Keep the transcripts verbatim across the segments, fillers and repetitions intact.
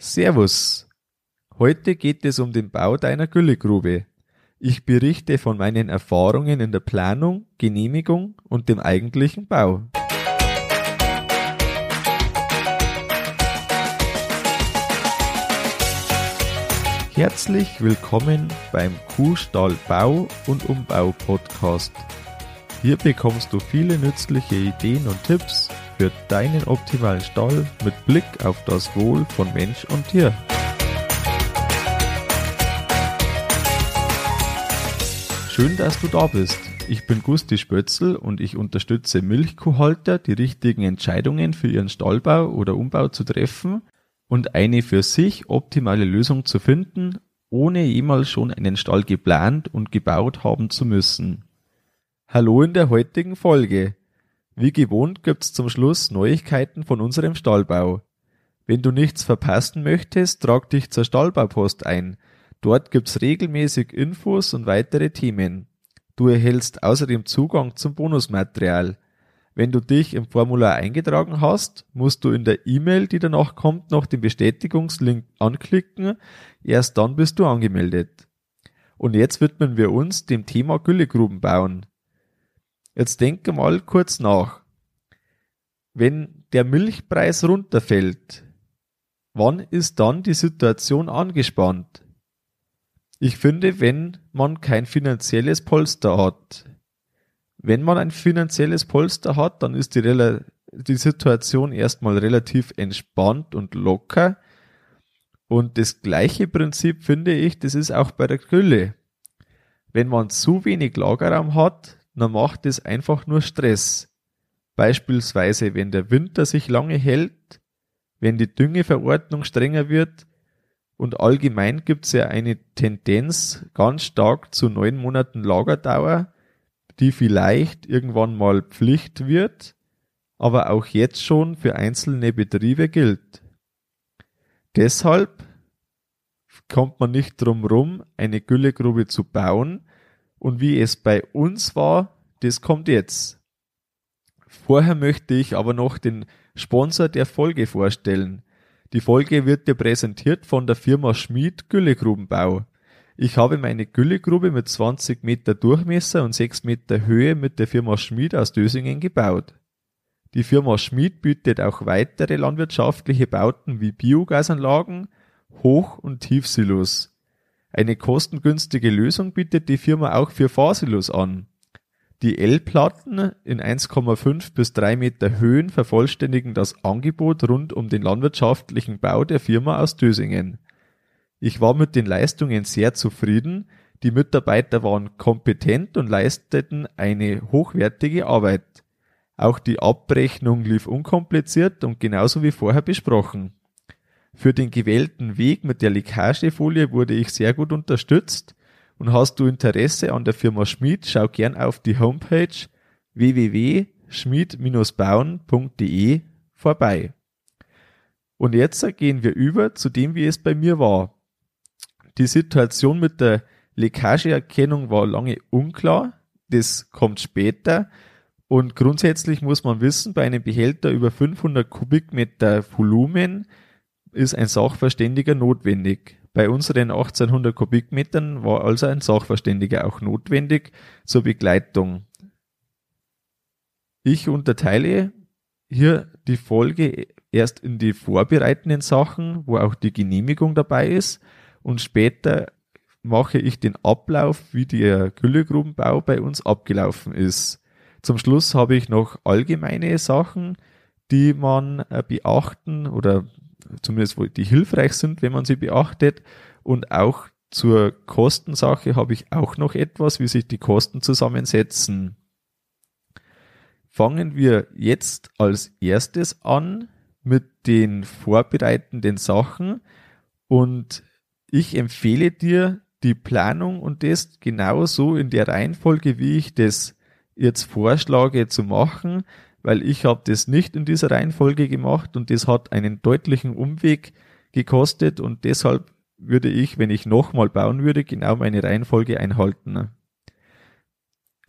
Servus! Heute geht es um den Bau deiner Güllegrube. Ich berichte von meinen Erfahrungen in der Planung, Genehmigung und dem eigentlichen Bau. Herzlich willkommen beim Kuhstall Bau und Umbau Podcast. Hier bekommst du viele nützliche Ideen und Tipps für deinen optimalen Stall mit Blick auf das Wohl von Mensch und Tier. Schön, dass du da bist. Ich bin Gusti Spötzel und ich unterstütze Milchkuhhalter, die richtigen Entscheidungen für ihren Stallbau oder Umbau zu treffen und eine für sich optimale Lösung zu finden, ohne jemals schon einen Stall geplant und gebaut haben zu müssen. Hallo in der heutigen Folge. Wie gewohnt gibt's zum Schluss Neuigkeiten von unserem Stallbau. Wenn du nichts verpassen möchtest, trag dich zur Stallbaupost ein. Dort gibt's regelmäßig Infos und weitere Themen. Du erhältst außerdem Zugang zum Bonusmaterial. Wenn du dich im Formular eingetragen hast, musst du in der E-Mail, die danach kommt, noch den Bestätigungslink anklicken. Erst dann bist du angemeldet. Und jetzt widmen wir uns dem Thema Güllegruben bauen. Jetzt denke mal kurz nach. Wenn der Milchpreis runterfällt, wann ist dann die Situation angespannt? Ich finde, wenn man kein finanzielles Polster hat. Wenn man ein finanzielles Polster hat, dann ist die, Rel- die Situation erstmal relativ entspannt und locker. Und das gleiche Prinzip finde ich, das ist auch bei der Gülle. Wenn man zu wenig Lagerraum hat, dann macht es einfach nur Stress. Beispielsweise, wenn der Winter sich lange hält, wenn die Düngeverordnung strenger wird und allgemein gibt es ja eine Tendenz ganz stark zu neun Monaten Lagerdauer, die vielleicht irgendwann mal Pflicht wird, aber auch jetzt schon für einzelne Betriebe gilt. Deshalb kommt man nicht drum rum, eine Güllegrube zu bauen. Und wie es bei uns war, das kommt jetzt. Vorher möchte ich aber noch den Sponsor der Folge vorstellen. Die Folge wird dir präsentiert von der Firma Schmid Güllegrubenbau. Ich habe meine Güllegrube mit zwanzig Meter Durchmesser und sechs Meter Höhe mit der Firma Schmid aus Dösingen gebaut. Die Firma Schmid bietet auch weitere landwirtschaftliche Bauten wie Biogasanlagen, Hoch- und Tiefsilos. Eine kostengünstige Lösung bietet die Firma auch für Fahrsilos an. Die L-Platten in eins Komma fünf bis drei Meter Höhen vervollständigen das Angebot rund um den landwirtschaftlichen Bau der Firma aus Dösingen. Ich war mit den Leistungen sehr zufrieden, die Mitarbeiter waren kompetent und leisteten eine hochwertige Arbeit. Auch die Abrechnung lief unkompliziert und genauso wie vorher besprochen. Für den gewählten Weg mit der Leckagefolie wurde ich sehr gut unterstützt und hast du Interesse an der Firma Schmid, schau gern auf die Homepage w w w punkt schmied bauen punkt de vorbei. Und jetzt gehen wir über zu dem, wie es bei mir war. Die Situation mit der Leckageerkennung war lange unklar, das kommt später und grundsätzlich muss man wissen, bei einem Behälter über fünfhundert Kubikmeter Volumen ist ein Sachverständiger notwendig. Bei unseren achtzehnhundert Kubikmetern war also ein Sachverständiger auch notwendig zur Begleitung. Ich unterteile hier die Folge erst in die vorbereitenden Sachen, wo auch die Genehmigung dabei ist, und später mache ich den Ablauf, wie der Güllegrubenbau bei uns abgelaufen ist. Zum Schluss habe ich noch allgemeine Sachen, die man beachten oder zumindest die hilfreich sind, wenn man sie beachtet. Und auch zur Kostensache habe ich auch noch etwas, wie sich die Kosten zusammensetzen. Fangen wir jetzt als erstes an mit den vorbereitenden Sachen. Und ich empfehle dir die Planung und das genauso in der Reihenfolge, wie ich das jetzt vorschlage zu machen, weil ich habe das nicht in dieser Reihenfolge gemacht und das hat einen deutlichen Umweg gekostet und deshalb würde ich, wenn ich nochmal bauen würde, genau meine Reihenfolge einhalten.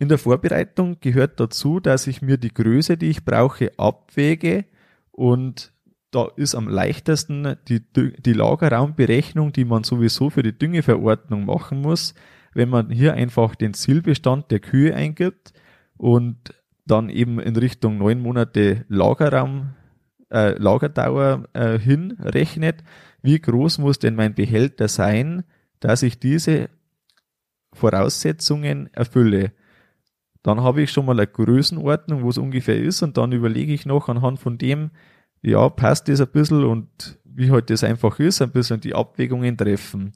In der Vorbereitung gehört dazu, dass ich mir die Größe, die ich brauche, abwäge und Da ist am leichtesten die, die Lagerraumberechnung, die man sowieso für die Düngeverordnung machen muss, wenn man hier einfach den Zielbestand der Kühe eingibt und dann eben in Richtung neun Monate Lagerraum, äh, Lagerdauer äh, hinrechnet, wie groß muss denn mein Behälter sein, dass ich diese Voraussetzungen erfülle. Dann habe ich schon mal eine Größenordnung, wo es ungefähr ist, und dann überlege ich noch anhand von dem, ja, passt das ein bisschen, und wie halt das einfach ist, ein bisschen die Abwägungen treffen.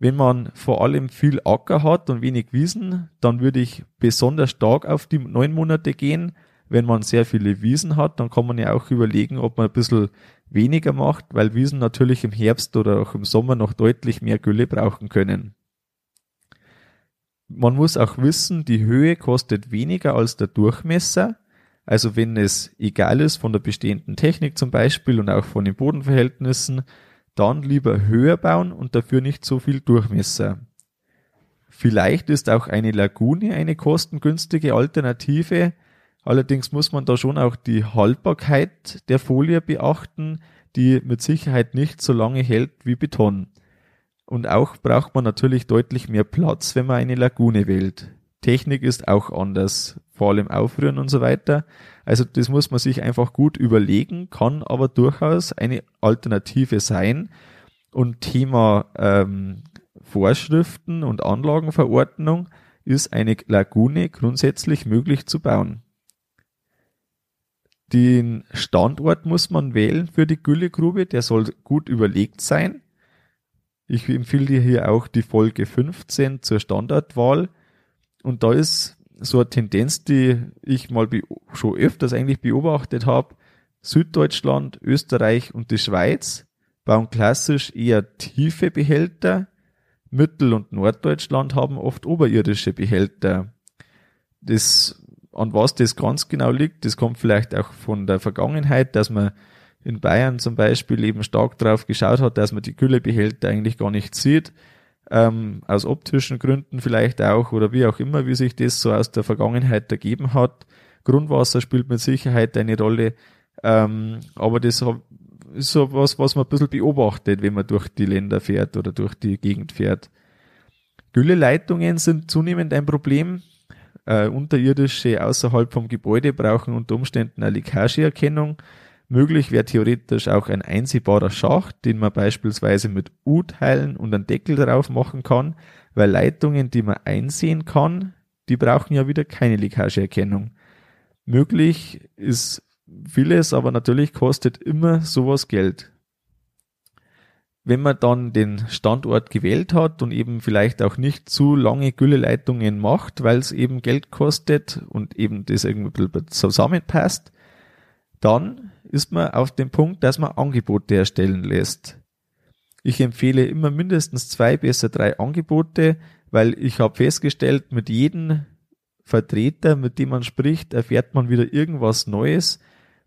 Wenn man vor allem viel Acker hat und wenig Wiesen, dann würde ich besonders stark auf die neun Monate gehen. Wenn man sehr viele Wiesen hat, dann kann man ja auch überlegen, ob man ein bisschen weniger macht, weil Wiesen natürlich im Herbst oder auch im Sommer noch deutlich mehr Gülle brauchen können. Man muss auch wissen, die Höhe kostet weniger als der Durchmesser. Also wenn es egal ist von der bestehenden Technik zum Beispiel und auch von den Bodenverhältnissen, dann lieber höher bauen und dafür nicht so viel Durchmesser. Vielleicht ist auch eine Lagune eine kostengünstige Alternative. Allerdings muss man da schon auch die Haltbarkeit der Folie beachten, die mit Sicherheit nicht so lange hält wie Beton. Und auch braucht man natürlich deutlich mehr Platz, wenn man eine Lagune wählt. Technik ist auch anders, vor allem Aufrühren und so weiter. Also das muss man sich einfach gut überlegen, kann aber durchaus eine Alternative sein. Und Thema ähm, Vorschriften und Anlagenverordnung ist eine Lagune grundsätzlich möglich zu bauen. Den Standort muss man wählen für die Güllegrube, der soll gut überlegt sein. Ich empfehle dir hier auch die Folge fünfzehn zur Standortwahl. Und da ist so eine Tendenz, die ich mal be- schon öfters eigentlich beobachtet habe. Süddeutschland, Österreich und die Schweiz bauen klassisch eher tiefe Behälter. Mittel- und Norddeutschland haben oft oberirdische Behälter. Das, an was das ganz genau liegt, das kommt vielleicht auch von der Vergangenheit, dass man in Bayern zum Beispiel eben stark drauf geschaut hat, dass man die Güllebehälter eigentlich gar nicht sieht, ähm, aus optischen Gründen vielleicht auch oder wie auch immer, wie sich das so aus der Vergangenheit ergeben hat. Grundwasser spielt mit Sicherheit eine Rolle, ähm, aber das ist so was, was man ein bisschen beobachtet, wenn man durch die Länder fährt oder durch die Gegend fährt. Gülleleitungen sind zunehmend ein Problem. Äh, unterirdische außerhalb vom Gebäude brauchen unter Umständen eine Leckageerkennung. Möglich wäre theoretisch auch ein einsehbarer Schacht, den man beispielsweise mit U-Teilen und einen Deckel drauf machen kann, weil Leitungen, die man einsehen kann, die brauchen ja wieder keine Leckageerkennung. Möglich ist vieles, aber natürlich kostet immer sowas Geld. Wenn man dann den Standort gewählt hat und eben vielleicht auch nicht zu lange Gülleleitungen macht, weil es eben Geld kostet und eben das irgendwie zusammenpasst, dann ist man auf dem Punkt, dass man Angebote erstellen lässt. Ich empfehle immer mindestens zwei, besser drei Angebote, weil ich habe festgestellt, mit jedem Vertreter, mit dem man spricht, erfährt man wieder irgendwas Neues,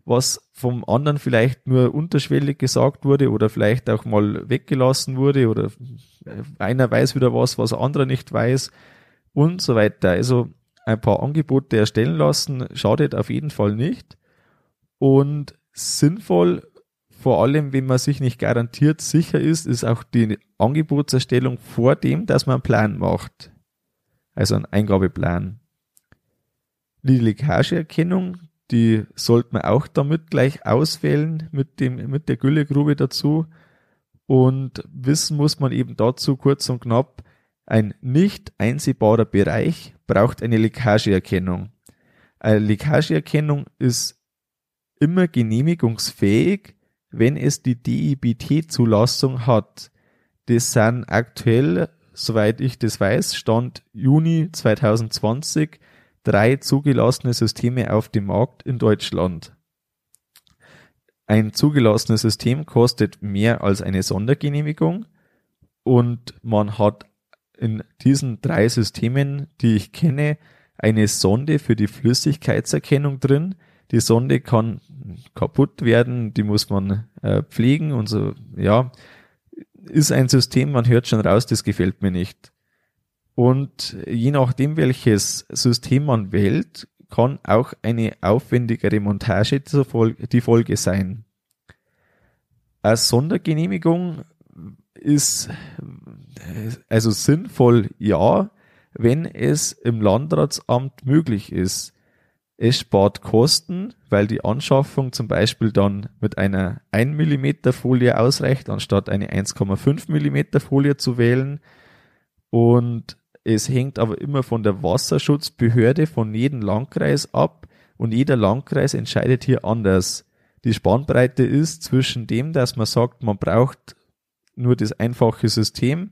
was vom anderen vielleicht nur unterschwellig gesagt wurde oder vielleicht auch mal weggelassen wurde oder einer weiß wieder was, was ein anderer nicht weiß und so weiter. Also ein paar Angebote erstellen lassen schadet auf jeden Fall nicht. Und sinnvoll, vor allem wenn man sich nicht garantiert sicher ist, ist auch die Angebotserstellung vor dem, dass man einen Plan macht. Also einen Eingabeplan. Die Leckageerkennung, die sollte man auch damit gleich auswählen mit dem, mit der Güllegrube dazu. Und wissen muss man eben dazu kurz und knapp, ein nicht einsehbarer Bereich braucht eine Leckageerkennung. Eine Leckageerkennung ist immer genehmigungsfähig, wenn es die D I B T-Zulassung hat. Das sind aktuell, soweit ich das weiß, Stand Juni zwanzig zwanzig, drei zugelassene Systeme auf dem Markt in Deutschland. Ein zugelassenes System kostet mehr als eine Sondergenehmigung und man hat in diesen drei Systemen, die ich kenne, eine Sonde für die Flüssigkeitserkennung drin. Die Sonde kann kaputt werden, die muss man äh, pflegen und so, ja, ist ein System, man hört schon raus, das gefällt mir nicht. Und je nachdem, welches System man wählt, kann auch eine aufwendigere Montage die Folge sein. Eine Sondergenehmigung ist also sinnvoll, ja, wenn es im Landratsamt möglich ist. Es spart Kosten, weil die Anschaffung zum Beispiel dann mit einer ein Millimeter Folie ausreicht, anstatt eine eins Komma fünf Millimeter Folie zu wählen. Und es hängt aber immer von der Wasserschutzbehörde von jedem Landkreis ab und jeder Landkreis entscheidet hier anders. Die Spannbreite ist zwischen dem, dass man sagt, man braucht nur das einfache System,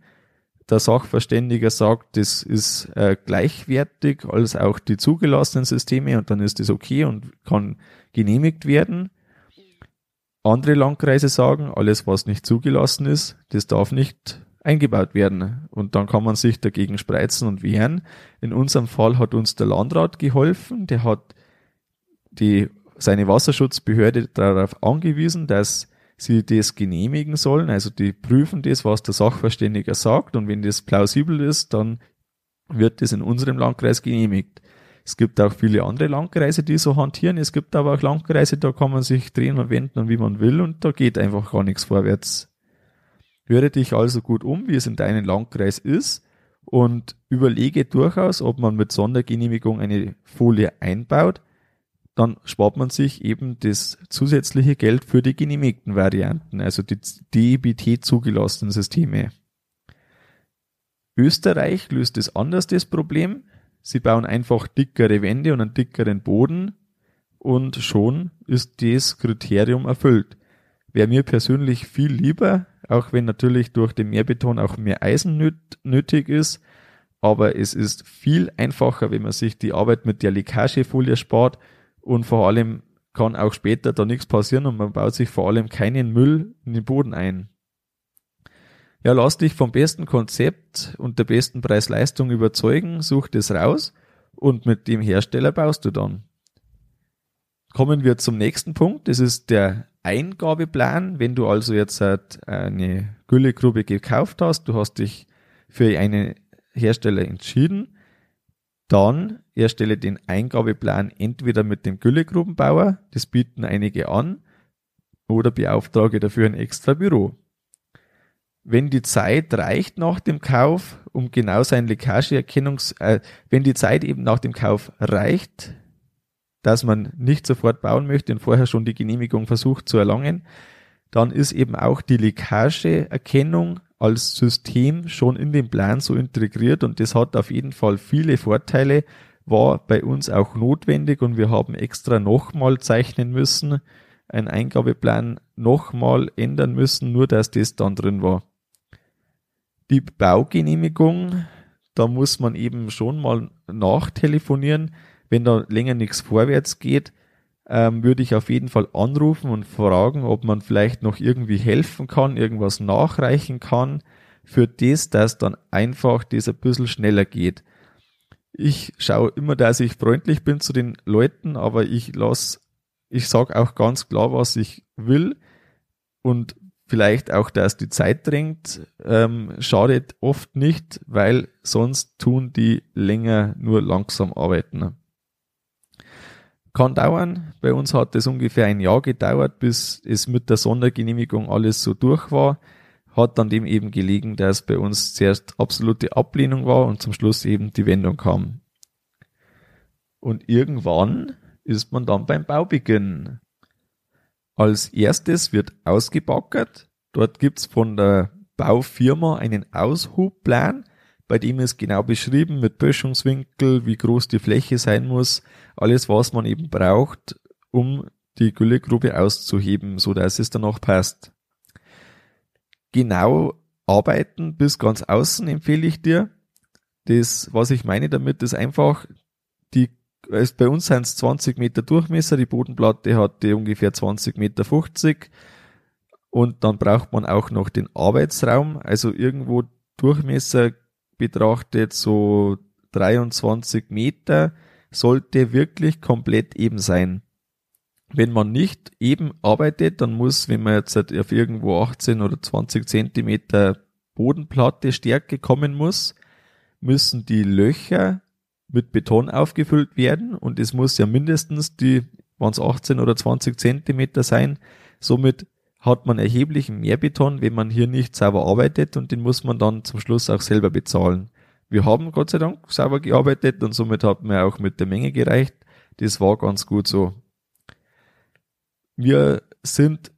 der Sachverständiger sagt, das ist äh, gleichwertig als auch die zugelassenen Systeme und dann ist das okay und kann genehmigt werden. Andere Landkreise sagen, alles was nicht zugelassen ist, das darf nicht eingebaut werden und dann kann man sich dagegen spreizen und wehren. In unserem Fall hat uns der Landrat geholfen, der hat die, seine Wasserschutzbehörde darauf angewiesen, dass sie das genehmigen sollen, also die prüfen das, was der Sachverständiger sagt und wenn das plausibel ist, dann wird das in unserem Landkreis genehmigt. Es gibt auch viele andere Landkreise, die so hantieren, es gibt aber auch Landkreise, da kann man sich drehen und wenden und wie man will und da geht einfach gar nichts vorwärts. Höre dich also gut um, wie es in deinem Landkreis ist und überlege durchaus, ob man mit Sondergenehmigung eine Folie einbaut, dann spart man sich eben das zusätzliche Geld für die genehmigten Varianten, also die D B T zugelassenen Systeme. Österreich löst es anders, das Problem. Sie bauen einfach dickere Wände und einen dickeren Boden und schon ist das Kriterium erfüllt. Wäre mir persönlich viel lieber, auch wenn natürlich durch den Mehrbeton auch mehr Eisen nötig ist, aber es ist viel einfacher, wenn man sich die Arbeit mit der Leckagefolie spart. Und vor allem kann auch später da nichts passieren und man baut sich vor allem keinen Müll in den Boden ein. Ja, lass dich vom besten Konzept und der besten Preis-Leistung überzeugen, such das raus und mit dem Hersteller baust du dann. Kommen wir zum nächsten Punkt, das ist der Eingabeplan. Wenn du also jetzt eine Güllegrube gekauft hast, du hast dich für einen Hersteller entschieden, dann erstelle den Eingabeplan entweder mit dem Güllegrubenbauer, das bieten einige an, oder beauftrage dafür ein extra Büro. Wenn die Zeit reicht nach dem Kauf, um genau sein Leckageerkennungs, äh, wenn die Zeit eben nach dem Kauf reicht, dass man nicht sofort bauen möchte und vorher schon die Genehmigung versucht zu erlangen, dann ist eben auch die Leckageerkennung als System schon in den Plan so integriert und das hat auf jeden Fall viele Vorteile, war bei uns auch notwendig und wir haben extra nochmal zeichnen müssen, einen Eingabeplan nochmal ändern müssen, nur dass das dann drin war. Die Baugenehmigung, da muss man eben schon mal nachtelefonieren, wenn da länger nichts vorwärts geht, würde ich auf jeden Fall anrufen und fragen, ob man vielleicht noch irgendwie helfen kann, irgendwas nachreichen kann, für das, dass dann einfach das ein bisschen schneller geht. Ich schaue immer, dass ich freundlich bin zu den Leuten, aber ich lasse, ich sage auch ganz klar, was ich will und vielleicht auch, dass die Zeit drängt, ähm, schadet oft nicht, weil sonst tun die länger nur langsam arbeiten. Kann dauern. Bei uns hat es ungefähr ein Jahr gedauert, bis es mit der Sondergenehmigung alles so durch war. Hat an dem eben gelegen, dass bei uns zuerst absolute Ablehnung war und zum Schluss eben die Wendung kam. Und irgendwann ist man dann beim Baubeginn. Als erstes wird ausgebackert. Dort gibt es von der Baufirma einen Aushubplan, bei dem ist genau beschrieben mit Böschungswinkel, wie groß die Fläche sein muss, alles was man eben braucht, um die Güllegrube auszuheben, so dass es danach passt. Genau arbeiten bis ganz außen empfehle ich dir. Das, was ich meine damit, ist einfach, die, also bei uns sind es zwanzig Meter Durchmesser, die Bodenplatte hat die ungefähr zwanzig Meter fünfzig und dann braucht man auch noch den Arbeitsraum, also irgendwo Durchmesser betrachtet so dreiundzwanzig Meter, sollte wirklich komplett eben sein. Wenn man nicht eben arbeitet, dann muss, wenn man jetzt auf irgendwo achtzehn oder zwanzig Zentimeter Bodenplatte Stärke kommen muss, müssen die Löcher mit Beton aufgefüllt werden und es muss ja mindestens die, waren es achtzehn oder zwanzig Zentimeter sein, somit hat man erheblichen Mehrbeton, wenn man hier nicht sauber arbeitet, und den muss man dann zum Schluss auch selber bezahlen. Wir haben Gott sei Dank sauber gearbeitet und somit hat man auch mit der Menge gereicht. Das war ganz gut so. Wir sind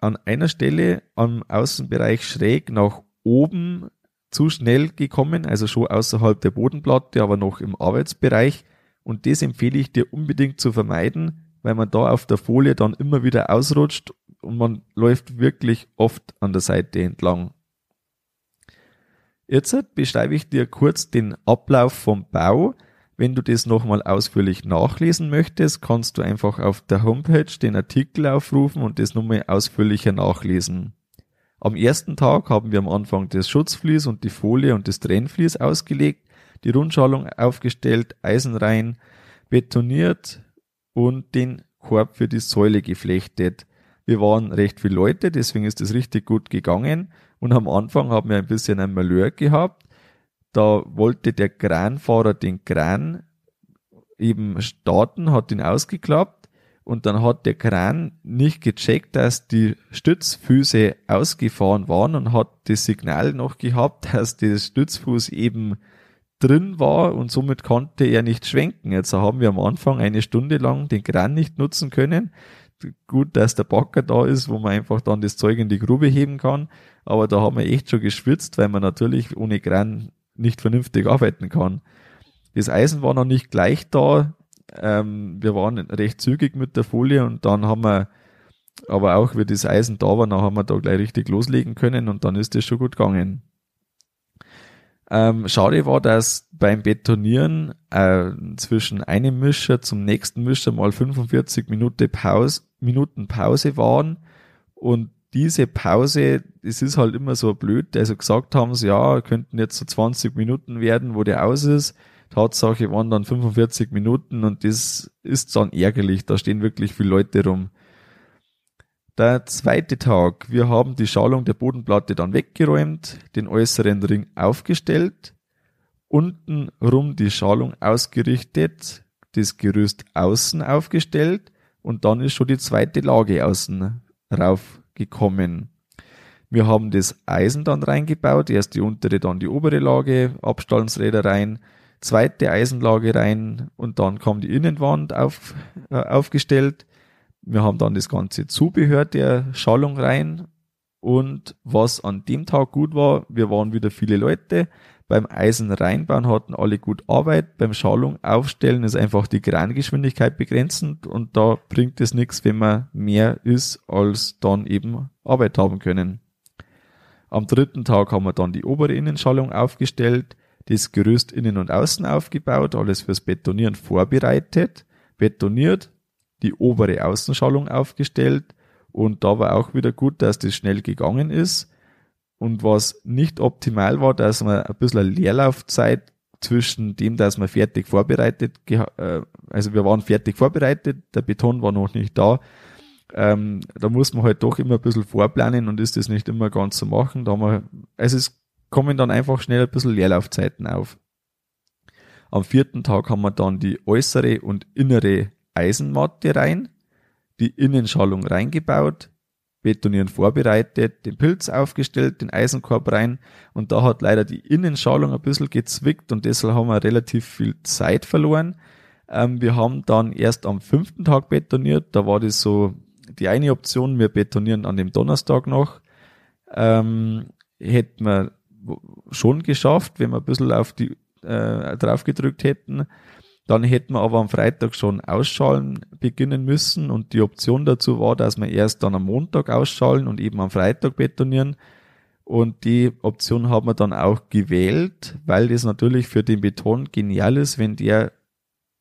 an einer Stelle am Außenbereich schräg nach oben zu schnell gekommen, also schon außerhalb der Bodenplatte, aber noch im Arbeitsbereich. Und das empfehle ich dir unbedingt zu vermeiden, weil man da auf der Folie dann immer wieder ausrutscht und man läuft wirklich oft an der Seite entlang. Jetzt beschreibe ich dir kurz den Ablauf vom Bau. Wenn du das nochmal ausführlich nachlesen möchtest, kannst du einfach auf der Homepage den Artikel aufrufen und das nochmal ausführlicher nachlesen. Am ersten Tag haben wir am Anfang das Schutzvlies und die Folie und das Trennvlies ausgelegt, die Rundschalung aufgestellt, Eisenreihen betoniert und den Korb für die Säule geflechtet. Wir waren recht viele Leute, deswegen ist das richtig gut gegangen, und am Anfang haben wir ein bisschen ein Malheur gehabt. Da wollte der Kranfahrer den Kran eben starten, hat ihn ausgeklappt und dann hat der Kran nicht gecheckt, dass die Stützfüße ausgefahren waren, und hat das Signal noch gehabt, dass der Stützfuß eben drin war und somit konnte er nicht schwenken. Jetzt haben wir am Anfang eine Stunde lang den Kran nicht nutzen können. Gut, dass der Bagger da ist, wo man einfach dann das Zeug in die Grube heben kann, aber da haben wir echt schon geschwitzt, weil man natürlich ohne Kran nicht vernünftig arbeiten kann. Das Eisen war noch nicht gleich da, ähm, wir waren recht zügig mit der Folie, und dann haben wir, aber auch wie das Eisen da war, dann haben wir da gleich richtig loslegen können und dann ist das schon gut gegangen. Ähm, schade war, dass beim Betonieren äh, zwischen einem Mischer zum nächsten Mischer mal fünfundvierzig Minuten Pause, Minuten Pause waren, und diese Pause, es ist halt immer so blöd, also gesagt haben sie, ja, könnten jetzt so zwanzig Minuten werden, wo der aus ist. Tatsache waren dann fünfundvierzig Minuten, und das ist dann ärgerlich, da stehen wirklich viele Leute rum. Der zweite Tag, wir haben die Schalung der Bodenplatte dann weggeräumt, den äußeren Ring aufgestellt, untenrum die Schalung ausgerichtet, das Gerüst außen aufgestellt, und dann ist schon die zweite Lage außen raufgekommen. Wir haben das Eisen dann reingebaut, erst die untere, dann die obere Lage, Abstandsräder rein, zweite Eisenlage rein, und dann kam die Innenwand auf, äh, aufgestellt. Wir haben dann das ganze Zubehör der Schalung rein, und was an dem Tag gut war, wir waren wieder viele Leute, beim Eisen reinbauen hatten alle gut Arbeit, beim Schalung aufstellen ist einfach die Krangeschwindigkeit begrenzend, und da bringt es nichts, wenn man mehr ist, als dann eben Arbeit haben können. Am dritten Tag haben wir dann die obere Innenschalung aufgestellt, das Gerüst innen und außen aufgebaut, alles fürs Betonieren vorbereitet, betoniert, die obere Außenschalung aufgestellt, und da war auch wieder gut, dass das schnell gegangen ist, und was nicht optimal war, dass man ein bisschen Leerlaufzeit zwischen dem, dass man fertig vorbereitet, also wir waren fertig vorbereitet, der Beton war noch nicht da, ähm, da muss man halt doch immer ein bisschen vorplanen und ist das nicht immer ganz so machen, da haben wir, also es kommen dann einfach schnell ein bisschen Leerlaufzeiten auf. Am vierten Tag haben wir dann die äußere und innere Eisenmatte rein, die Innenschalung reingebaut, Betonieren vorbereitet, den Pilz aufgestellt, den Eisenkorb rein, und da hat leider die Innenschalung ein bisschen gezwickt und deshalb haben wir relativ viel Zeit verloren. Ähm, wir haben dann erst am fünften Tag betoniert, da war das so die eine Option, wir betonieren an dem Donnerstag noch. Ähm, hätten wir schon geschafft, wenn wir ein bisschen auf die, äh, drauf gedrückt hätten. Dann hätten wir aber am Freitag schon ausschalen beginnen müssen, und die Option dazu war, dass wir erst dann am Montag ausschalen und eben am Freitag betonieren, und die Option haben wir dann auch gewählt, weil das natürlich für den Beton genial ist, wenn der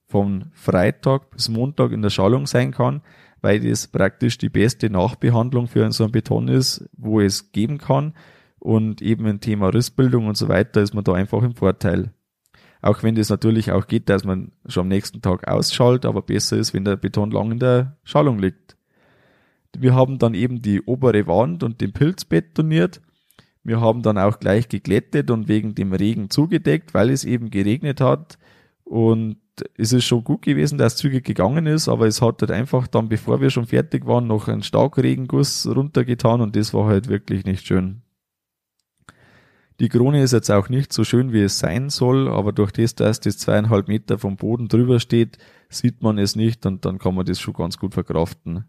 vom Freitag bis Montag in der Schalung sein kann, weil das praktisch die beste Nachbehandlung für so einen Beton ist, wo es geben kann, und eben im Thema Rissbildung und so weiter ist man da einfach im Vorteil. Auch wenn das natürlich auch geht, dass man schon am nächsten Tag ausschaltet, aber besser ist, wenn der Beton lang in der Schalung liegt. Wir haben dann eben die obere Wand und den Pilz betoniert. Wir haben dann auch gleich geglättet und wegen dem Regen zugedeckt, weil es eben geregnet hat. Und ist es schon gut gewesen, dass zügig gegangen ist, aber es hat halt einfach dann, bevor wir schon fertig waren, noch einen Starkregenguss runtergetan und das war halt wirklich nicht schön. Die Krone ist jetzt auch nicht so schön, wie es sein soll, aber durch das, dass das zweieinhalb Meter vom Boden drüber steht, sieht man es nicht und dann kann man das schon ganz gut verkraften.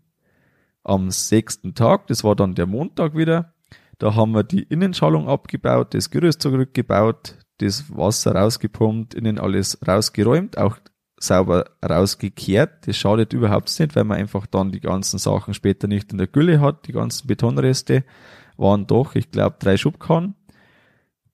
Am sechsten Tag, das war dann der Montag wieder, da haben wir die Innenschalung abgebaut, das Gerüst zurückgebaut, das Wasser rausgepumpt, innen alles rausgeräumt, auch sauber rausgekehrt. Das schadet überhaupt nicht, weil man einfach dann die ganzen Sachen später nicht in der Gülle hat. Die ganzen Betonreste waren doch, ich glaube, drei Schubkarren.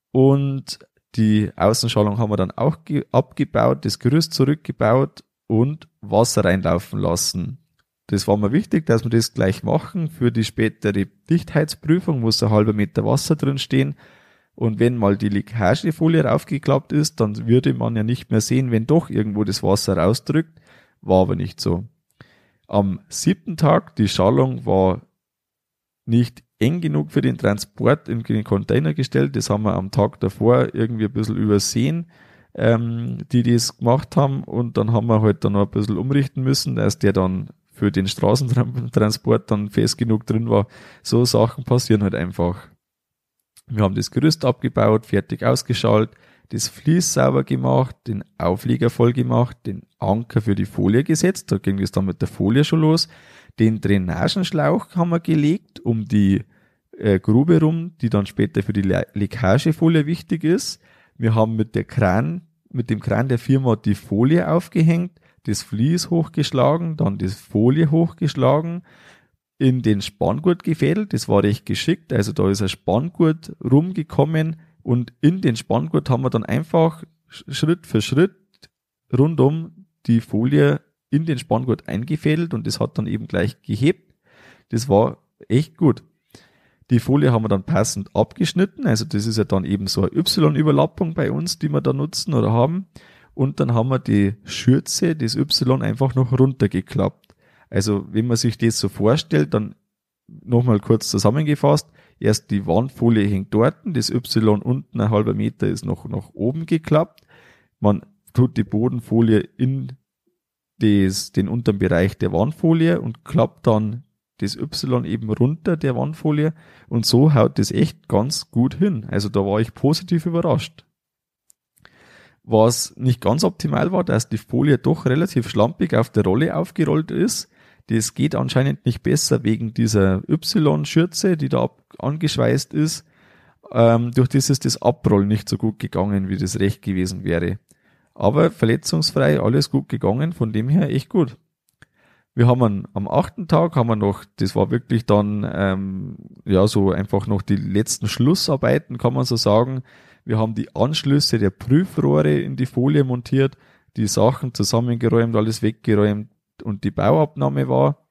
Und die Außenschalung haben wir dann auch abgebaut, das Gerüst zurückgebaut und Wasser reinlaufen lassen. Das war mir wichtig, dass wir das gleich machen. Für die spätere Dichtheitsprüfung muss ein halber Meter Wasser drin stehen. Und wenn mal die Leckagefolie raufgeklappt ist, dann würde man ja nicht mehr sehen, wenn doch irgendwo das Wasser rausdrückt. War aber nicht so. Am siebten Tag, die Schalung war nicht eng genug für den Transport in den Container gestellt. Das haben wir am Tag davor irgendwie ein bisschen übersehen, ähm, die das gemacht haben. Und dann haben wir halt dann noch ein bisschen umrichten müssen, dass der dann für den Straßentransport dann fest genug drin war. So Sachen passieren halt einfach. Wir haben das Gerüst abgebaut, fertig ausgeschaltet, das Vlies sauber gemacht, den Aufleger voll gemacht, den Anker für die Folie gesetzt, da ging es dann mit der Folie schon los, den Drainagenschlauch haben wir gelegt, um die äh, Grube rum, die dann später für die Le- Leckagefolie wichtig ist. Wir haben mit, der Kran, mit dem Kran der Firma die Folie aufgehängt, das Vlies hochgeschlagen, dann das Folie hochgeschlagen, in den Spanngurt gefädelt, das war recht geschickt, also da ist ein Spanngurt rumgekommen und in den Spanngurt haben wir dann einfach Schritt für Schritt rundum die Folie in den Spanngurt eingefädelt und das hat dann eben gleich gehebt. Das war echt gut. Die Folie haben wir dann passend abgeschnitten, also das ist ja dann eben so eine Y-Überlappung bei uns, die wir da nutzen oder haben und dann haben wir die Schürze, das Y einfach noch runtergeklappt. Also wenn man sich das so vorstellt, dann nochmal kurz zusammengefasst, erst die Wandfolie hängt dort, das Y unten ein halber Meter ist noch nach oben geklappt, man tut die Bodenfolie in des, den unteren Bereich der Wandfolie und klappt dann das Y eben runter der Wandfolie und so haut das echt ganz gut hin. Also da war ich positiv überrascht. Was nicht ganz optimal war, dass die Folie doch relativ schlampig auf der Rolle aufgerollt ist. Das geht anscheinend nicht besser wegen dieser Y-Schürze, die da ab- angeschweißt ist. Ähm, durch das ist das Abrollen nicht so gut gegangen, wie das recht gewesen wäre. Aber verletzungsfrei, alles gut gegangen, von dem her echt gut. Wir haben an, am achten Tag haben wir noch, das war wirklich dann ähm, ja so einfach noch die letzten Schlussarbeiten, kann man so sagen. Wir haben die Anschlüsse der Prüfrohre in die Folie montiert, die Sachen zusammengeräumt, alles weggeräumt und die Bauabnahme war.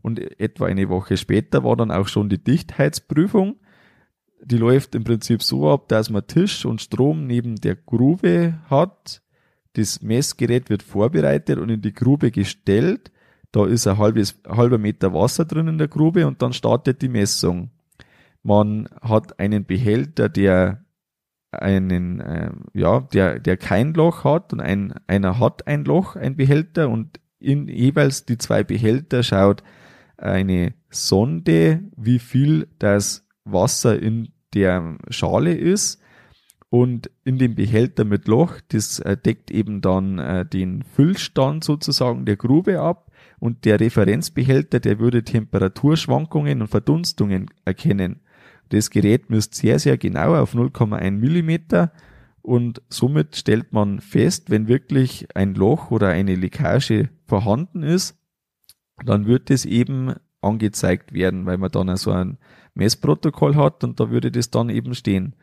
Und etwa eine Woche später war dann auch schon die Dichtheitsprüfung. Die läuft im Prinzip so ab, dass man Tisch und Strom neben der Grube hat. Das Messgerät wird vorbereitet und in die Grube gestellt. Da ist ein halbes, halber Meter Wasser drin in der Grube und dann startet die Messung. Man hat einen Behälter, der einen, äh, ja, der, der kein Loch hat und ein, einer hat ein Loch, ein Behälter und in jeweils die zwei Behälter schaut eine Sonde, wie viel das Wasser in der Schale ist und in dem Behälter mit Loch, das deckt eben dann äh, den Füllstand sozusagen der Grube ab und der Referenzbehälter, der würde Temperaturschwankungen und Verdunstungen erkennen. Das Gerät misst sehr, sehr genau auf null Komma eins Millimeter und somit stellt man fest, wenn wirklich ein Loch oder eine Leckage vorhanden ist, dann wird das eben angezeigt werden, weil man dann so ein Messprotokoll hat und da würde das dann eben stehen.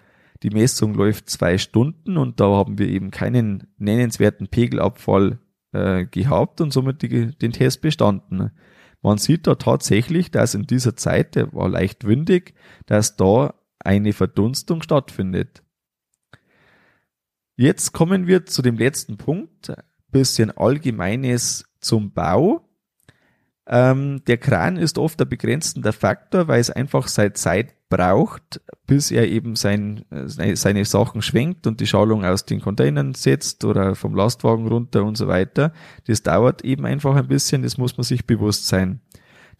Die Messung läuft zwei Stunden und da haben wir eben keinen nennenswerten Pegelabfall äh, gehabt und somit die, den Test bestanden. Man sieht da tatsächlich, dass in dieser Zeit, der war leicht windig, dass da eine Verdunstung stattfindet. Jetzt kommen wir zu dem letzten Punkt, ein bisschen Allgemeines zum Bau. Ähm, der Kran ist oft ein begrenzender Faktor, weil es einfach seine Zeit braucht, bis er eben sein, seine Sachen schwenkt und die Schalung aus den Containern setzt oder vom Lastwagen runter und so weiter. Das dauert eben einfach ein bisschen, das muss man sich bewusst sein.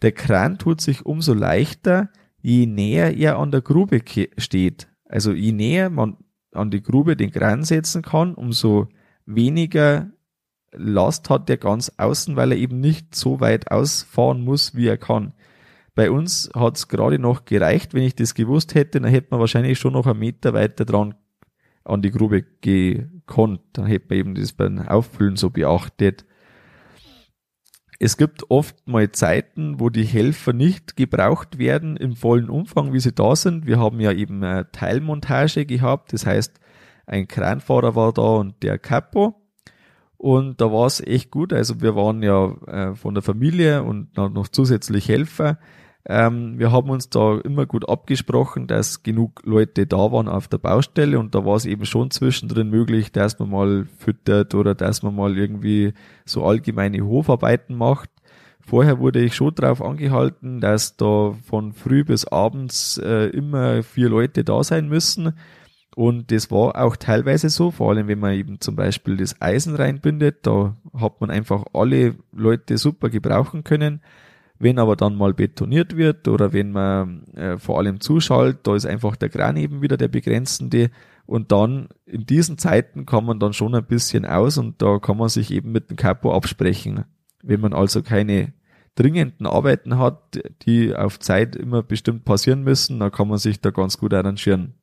Der Kran tut sich umso leichter, je näher er an der Grube steht. Also je näher man an die Grube den Kran setzen kann, umso weniger Last hat der ganz außen, weil er eben nicht so weit ausfahren muss, wie er kann. Bei uns hat es gerade noch gereicht. Wenn ich das gewusst hätte, dann hätte man wahrscheinlich schon noch einen Meter weiter dran an die Grube gekonnt. Dann hätte man eben das beim Auffüllen so beachtet. Es gibt oft mal Zeiten, wo die Helfer nicht gebraucht werden im vollen Umfang, wie sie da sind. Wir haben ja eben eine Teilmontage gehabt. Das heißt, ein Kranfahrer war da und der Kapo. Und da war es echt gut. Also wir waren ja äh, von der Familie und noch zusätzlich Helfer. Ähm, wir haben uns da immer gut abgesprochen, dass genug Leute da waren auf der Baustelle, und da war es eben schon zwischendrin möglich, dass man mal füttert oder dass man mal irgendwie so allgemeine Hofarbeiten macht. Vorher wurde ich schon darauf angehalten, dass da von früh bis abends äh, immer vier Leute da sein müssen. Und das war auch teilweise so, vor allem wenn man eben zum Beispiel das Eisen reinbindet, da hat man einfach alle Leute super gebrauchen können. Wenn aber dann mal betoniert wird oder wenn man äh, vor allem zuschaltet, da ist einfach der Kran eben wieder der Begrenzende, und dann in diesen Zeiten kann man dann schon ein bisschen aus, und da kann man sich eben mit dem Kapo absprechen. Wenn man also keine dringenden Arbeiten hat, die auf Zeit immer bestimmt passieren müssen, dann kann man sich da ganz gut arrangieren.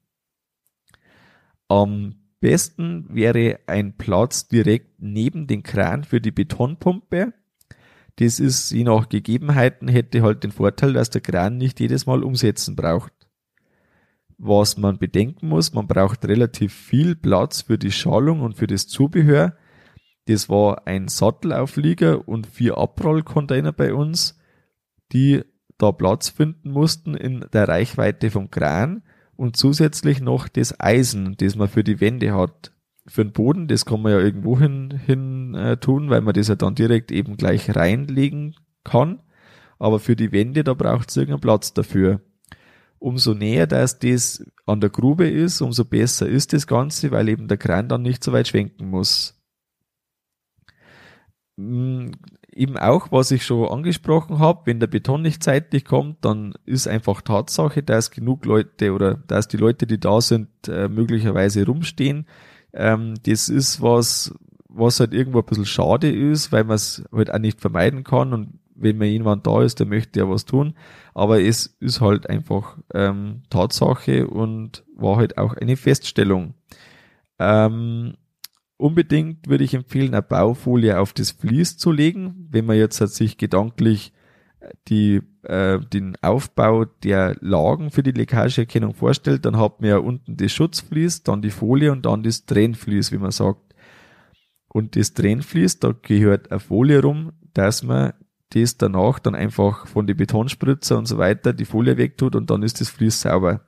Am besten wäre ein Platz direkt neben den Kran für die Betonpumpe. Das ist je nach Gegebenheiten, hätte halt den Vorteil, dass der Kran nicht jedes Mal umsetzen braucht. Was man bedenken muss, man braucht relativ viel Platz für die Schalung und für das Zubehör. Das war ein Sattelauflieger und vier Abrollcontainer bei uns, die da Platz finden mussten in der Reichweite vom Kran. Und zusätzlich noch das Eisen, das man für die Wände hat. Für den Boden, das kann man ja irgendwo hin, hin äh, tun, weil man das ja dann direkt eben gleich reinlegen kann. Aber für die Wände, da braucht es irgendeinen Platz dafür. Umso näher, dass das an der Grube ist, umso besser ist das Ganze, weil eben der Kran dann nicht so weit schwenken muss. Hm, eben auch, was ich schon angesprochen habe, wenn der Beton nicht zeitlich kommt, dann ist einfach Tatsache, dass genug Leute oder dass die Leute, die da sind, möglicherweise rumstehen. Das ist was, was halt irgendwo ein bisschen schade ist, weil man es halt auch nicht vermeiden kann, und wenn man jemand da ist, der möchte ja was tun, aber es ist halt einfach ähm, Tatsache und war halt auch eine Feststellung. Ähm, Unbedingt würde ich empfehlen, eine Baufolie auf das Vlies zu legen, wenn man jetzt sich gedanklich die, äh, den Aufbau der Lagen für die Leckageerkennung vorstellt, dann hat man ja unten das Schutzvlies, dann die Folie und dann das Trennvlies, wie man sagt. Und das Trennvlies, da gehört eine Folie rum, dass man das danach dann einfach von den Betonspritzer und so weiter die Folie wegtut, und dann ist das Vlies sauber.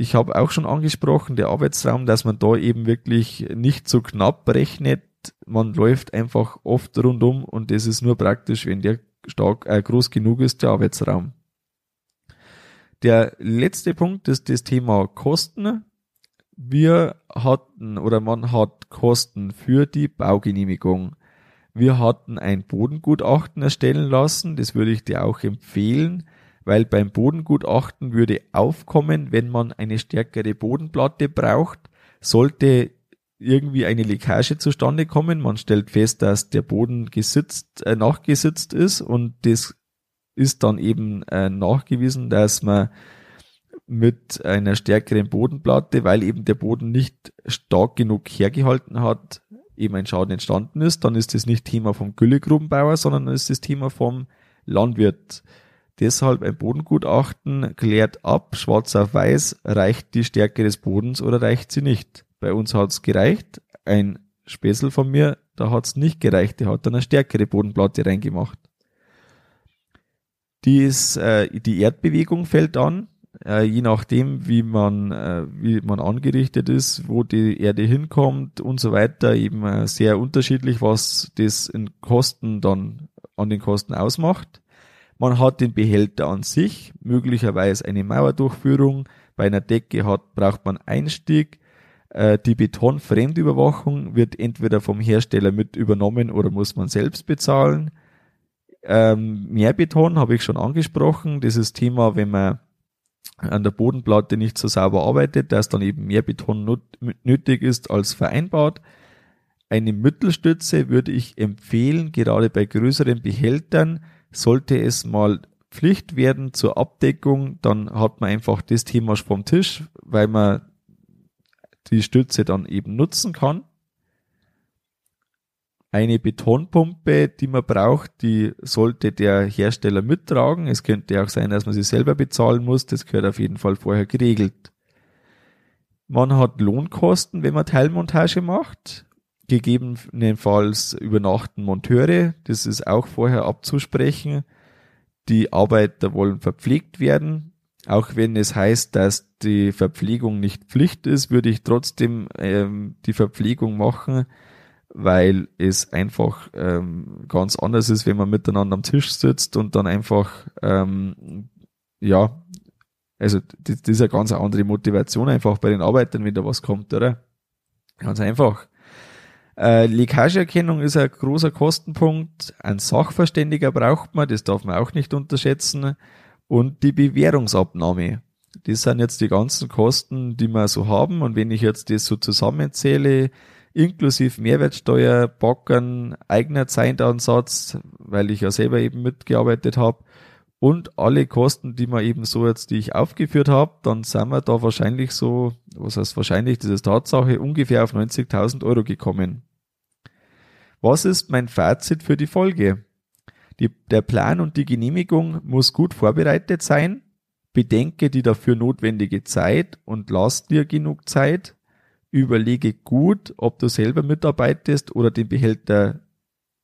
Ich habe auch schon angesprochen, der Arbeitsraum, dass man da eben wirklich nicht so knapp rechnet. Man läuft einfach oft rundum, und das ist nur praktisch, wenn der stark äh, groß genug ist, der Arbeitsraum. Der letzte Punkt ist das Thema Kosten. Wir hatten oder man hat Kosten für die Baugenehmigung. Wir hatten ein Bodengutachten erstellen lassen, das würde ich dir auch empfehlen. Weil beim Bodengutachten würde aufkommen, wenn man eine stärkere Bodenplatte braucht, sollte irgendwie eine Leckage zustande kommen. Man stellt fest, dass der Boden gesitzt, äh, nachgesitzt ist, und das ist dann eben äh, nachgewiesen, dass man mit einer stärkeren Bodenplatte, weil eben der Boden nicht stark genug hergehalten hat, eben ein Schaden entstanden ist. Dann ist das nicht Thema vom Güllegrubenbauer, sondern dann ist das Thema vom Landwirt. Deshalb ein Bodengutachten klärt ab, schwarz auf weiß, reicht die Stärke des Bodens oder reicht sie nicht. Bei uns hat es gereicht, ein Späßel von mir, da hat es nicht gereicht, der hat dann eine stärkere Bodenplatte reingemacht. Dies, äh, die Erdbewegung fällt an, äh, je nachdem wie man, äh, wie man angerichtet ist, wo die Erde hinkommt und so weiter, eben äh, sehr unterschiedlich, was das in Kosten dann an den Kosten ausmacht. Man hat den Behälter an sich, möglicherweise eine Mauerdurchführung. Bei einer Decke hat, braucht man Einstieg. Äh, die Betonfremdüberwachung wird entweder vom Hersteller mit übernommen oder muss man selbst bezahlen. Ähm, Mehrbeton habe ich schon angesprochen. Das ist Thema, wenn man an der Bodenplatte nicht so sauber arbeitet, dass dann eben mehr Beton not, nötig ist als vereinbart. Eine Mittelstütze würde ich empfehlen, gerade bei größeren Behältern. Sollte es mal Pflicht werden zur Abdeckung, dann hat man einfach das Thema vom Tisch, weil man die Stütze dann eben nutzen kann. Eine Betonpumpe, die man braucht, die sollte der Hersteller mittragen. Es könnte auch sein, dass man sie selber bezahlen muss. Das gehört auf jeden Fall vorher geregelt. Man hat Lohnkosten, wenn man Teilmontage macht. Gegebenenfalls übernachten Monteure. Das ist auch vorher abzusprechen. Die Arbeiter wollen verpflegt werden. Auch wenn es heißt, dass die Verpflegung nicht Pflicht ist, würde ich trotzdem ähm, die Verpflegung machen, weil es einfach ähm, ganz anders ist, wenn man miteinander am Tisch sitzt und dann einfach, ähm, ja, also das, das ist eine ganz andere Motivation einfach bei den Arbeitern, wenn da was kommt, oder? Ganz einfach. Äh, Leckageerkennung ist ein großer Kostenpunkt, ein Sachverständiger braucht man, das darf man auch nicht unterschätzen, und die Bewährungsabnahme. Das sind jetzt die ganzen Kosten, die wir so haben, und wenn ich jetzt das so zusammenzähle, inklusive Mehrwertsteuer, Backern, eigener Zeitansatz, weil ich ja selber eben mitgearbeitet habe, und alle Kosten, die man eben so jetzt, die ich aufgeführt habe, dann sind wir da wahrscheinlich so, was heißt wahrscheinlich, das ist Tatsache, ungefähr auf neunzigtausend Euro gekommen. Was ist mein Fazit für die Folge? Die, der Plan und die Genehmigung muss gut vorbereitet sein, bedenke die dafür notwendige Zeit und lass dir genug Zeit. Überlege gut, ob du selber mitarbeitest oder den Behälter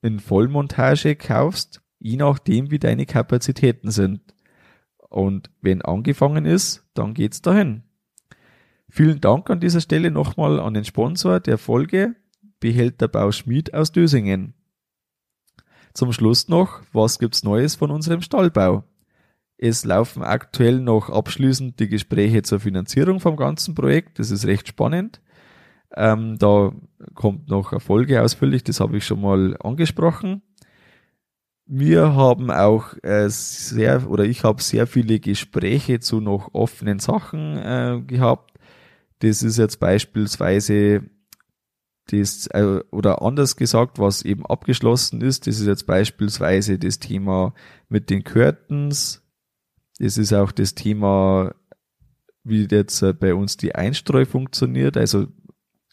in Vollmontage kaufst, je nachdem, wie deine Kapazitäten sind. Und wenn angefangen ist, dann geht's dahin. Vielen Dank an dieser Stelle nochmal an den Sponsor der Folge, Behälterbau Schmid aus Dösingen. Zum Schluss noch, was gibt's Neues von unserem Stallbau? Es laufen aktuell noch abschließend die Gespräche zur Finanzierung vom ganzen Projekt, das ist recht spannend. Ähm, da kommt noch eine Folge ausführlich, das habe ich schon mal angesprochen. Wir haben auch äh, sehr, oder ich habe sehr viele Gespräche zu noch offenen Sachen äh, gehabt. Das ist jetzt beispielsweise das, äh, oder anders gesagt, was eben abgeschlossen ist, das ist jetzt beispielsweise das Thema mit den Curtains. Das ist auch das Thema, wie jetzt bei uns die Einstreu funktioniert. Also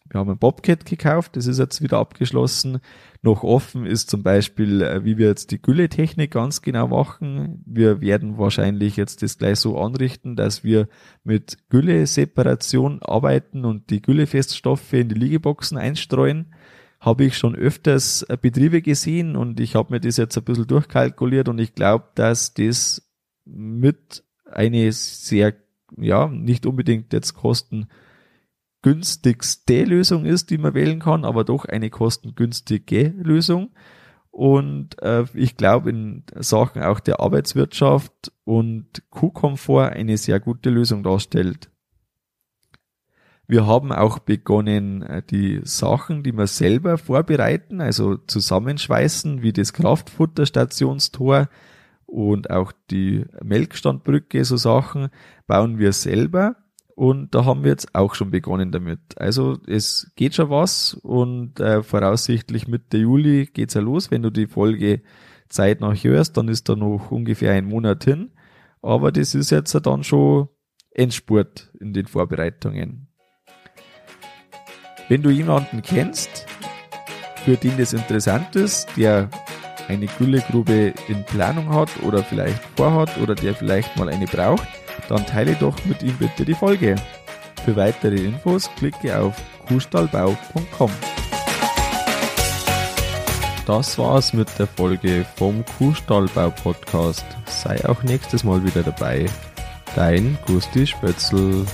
wir haben einen Bobcat gekauft, das ist jetzt wieder abgeschlossen. Noch offen ist zum Beispiel, wie wir jetzt die Gülletechnik ganz genau machen. Wir werden wahrscheinlich jetzt das gleich so anrichten, dass wir mit Gülleseparation arbeiten und die Güllefeststoffe in die Liegeboxen einstreuen. Habe ich schon öfters Betriebe gesehen und ich habe mir das jetzt ein bisschen durchkalkuliert und ich glaube, dass das mit eine sehr, ja, nicht unbedingt jetzt kostengünstigste Lösung ist, die man wählen kann, aber doch eine kostengünstige Lösung. Und äh, ich glaube, in Sachen auch der Arbeitswirtschaft und Kuhkomfort eine sehr gute Lösung darstellt. Wir haben auch begonnen, die Sachen, die wir selber vorbereiten, also zusammenschweißen, wie das Kraftfutterstationstor, und auch die Melkstandbrücke, so Sachen, bauen wir selber. Und da haben wir jetzt auch schon begonnen damit. Also es geht schon was und äh, voraussichtlich Mitte Juli geht's ja los. Wenn du die Folge zeitnah hörst, dann ist da noch ungefähr ein Monat hin. Aber das ist jetzt dann schon Endspurt in den Vorbereitungen. Wenn du jemanden kennst, für den das interessant ist, der eine Güllegrube in Planung hat oder vielleicht vorhat oder der vielleicht mal eine braucht, dann teile doch mit ihm bitte die Folge. Für weitere Infos klicke auf kuhstallbau punkt com. Das war's mit der Folge vom Kuhstallbau Podcast. Sei auch nächstes Mal wieder dabei. Dein Gusti Spötzel.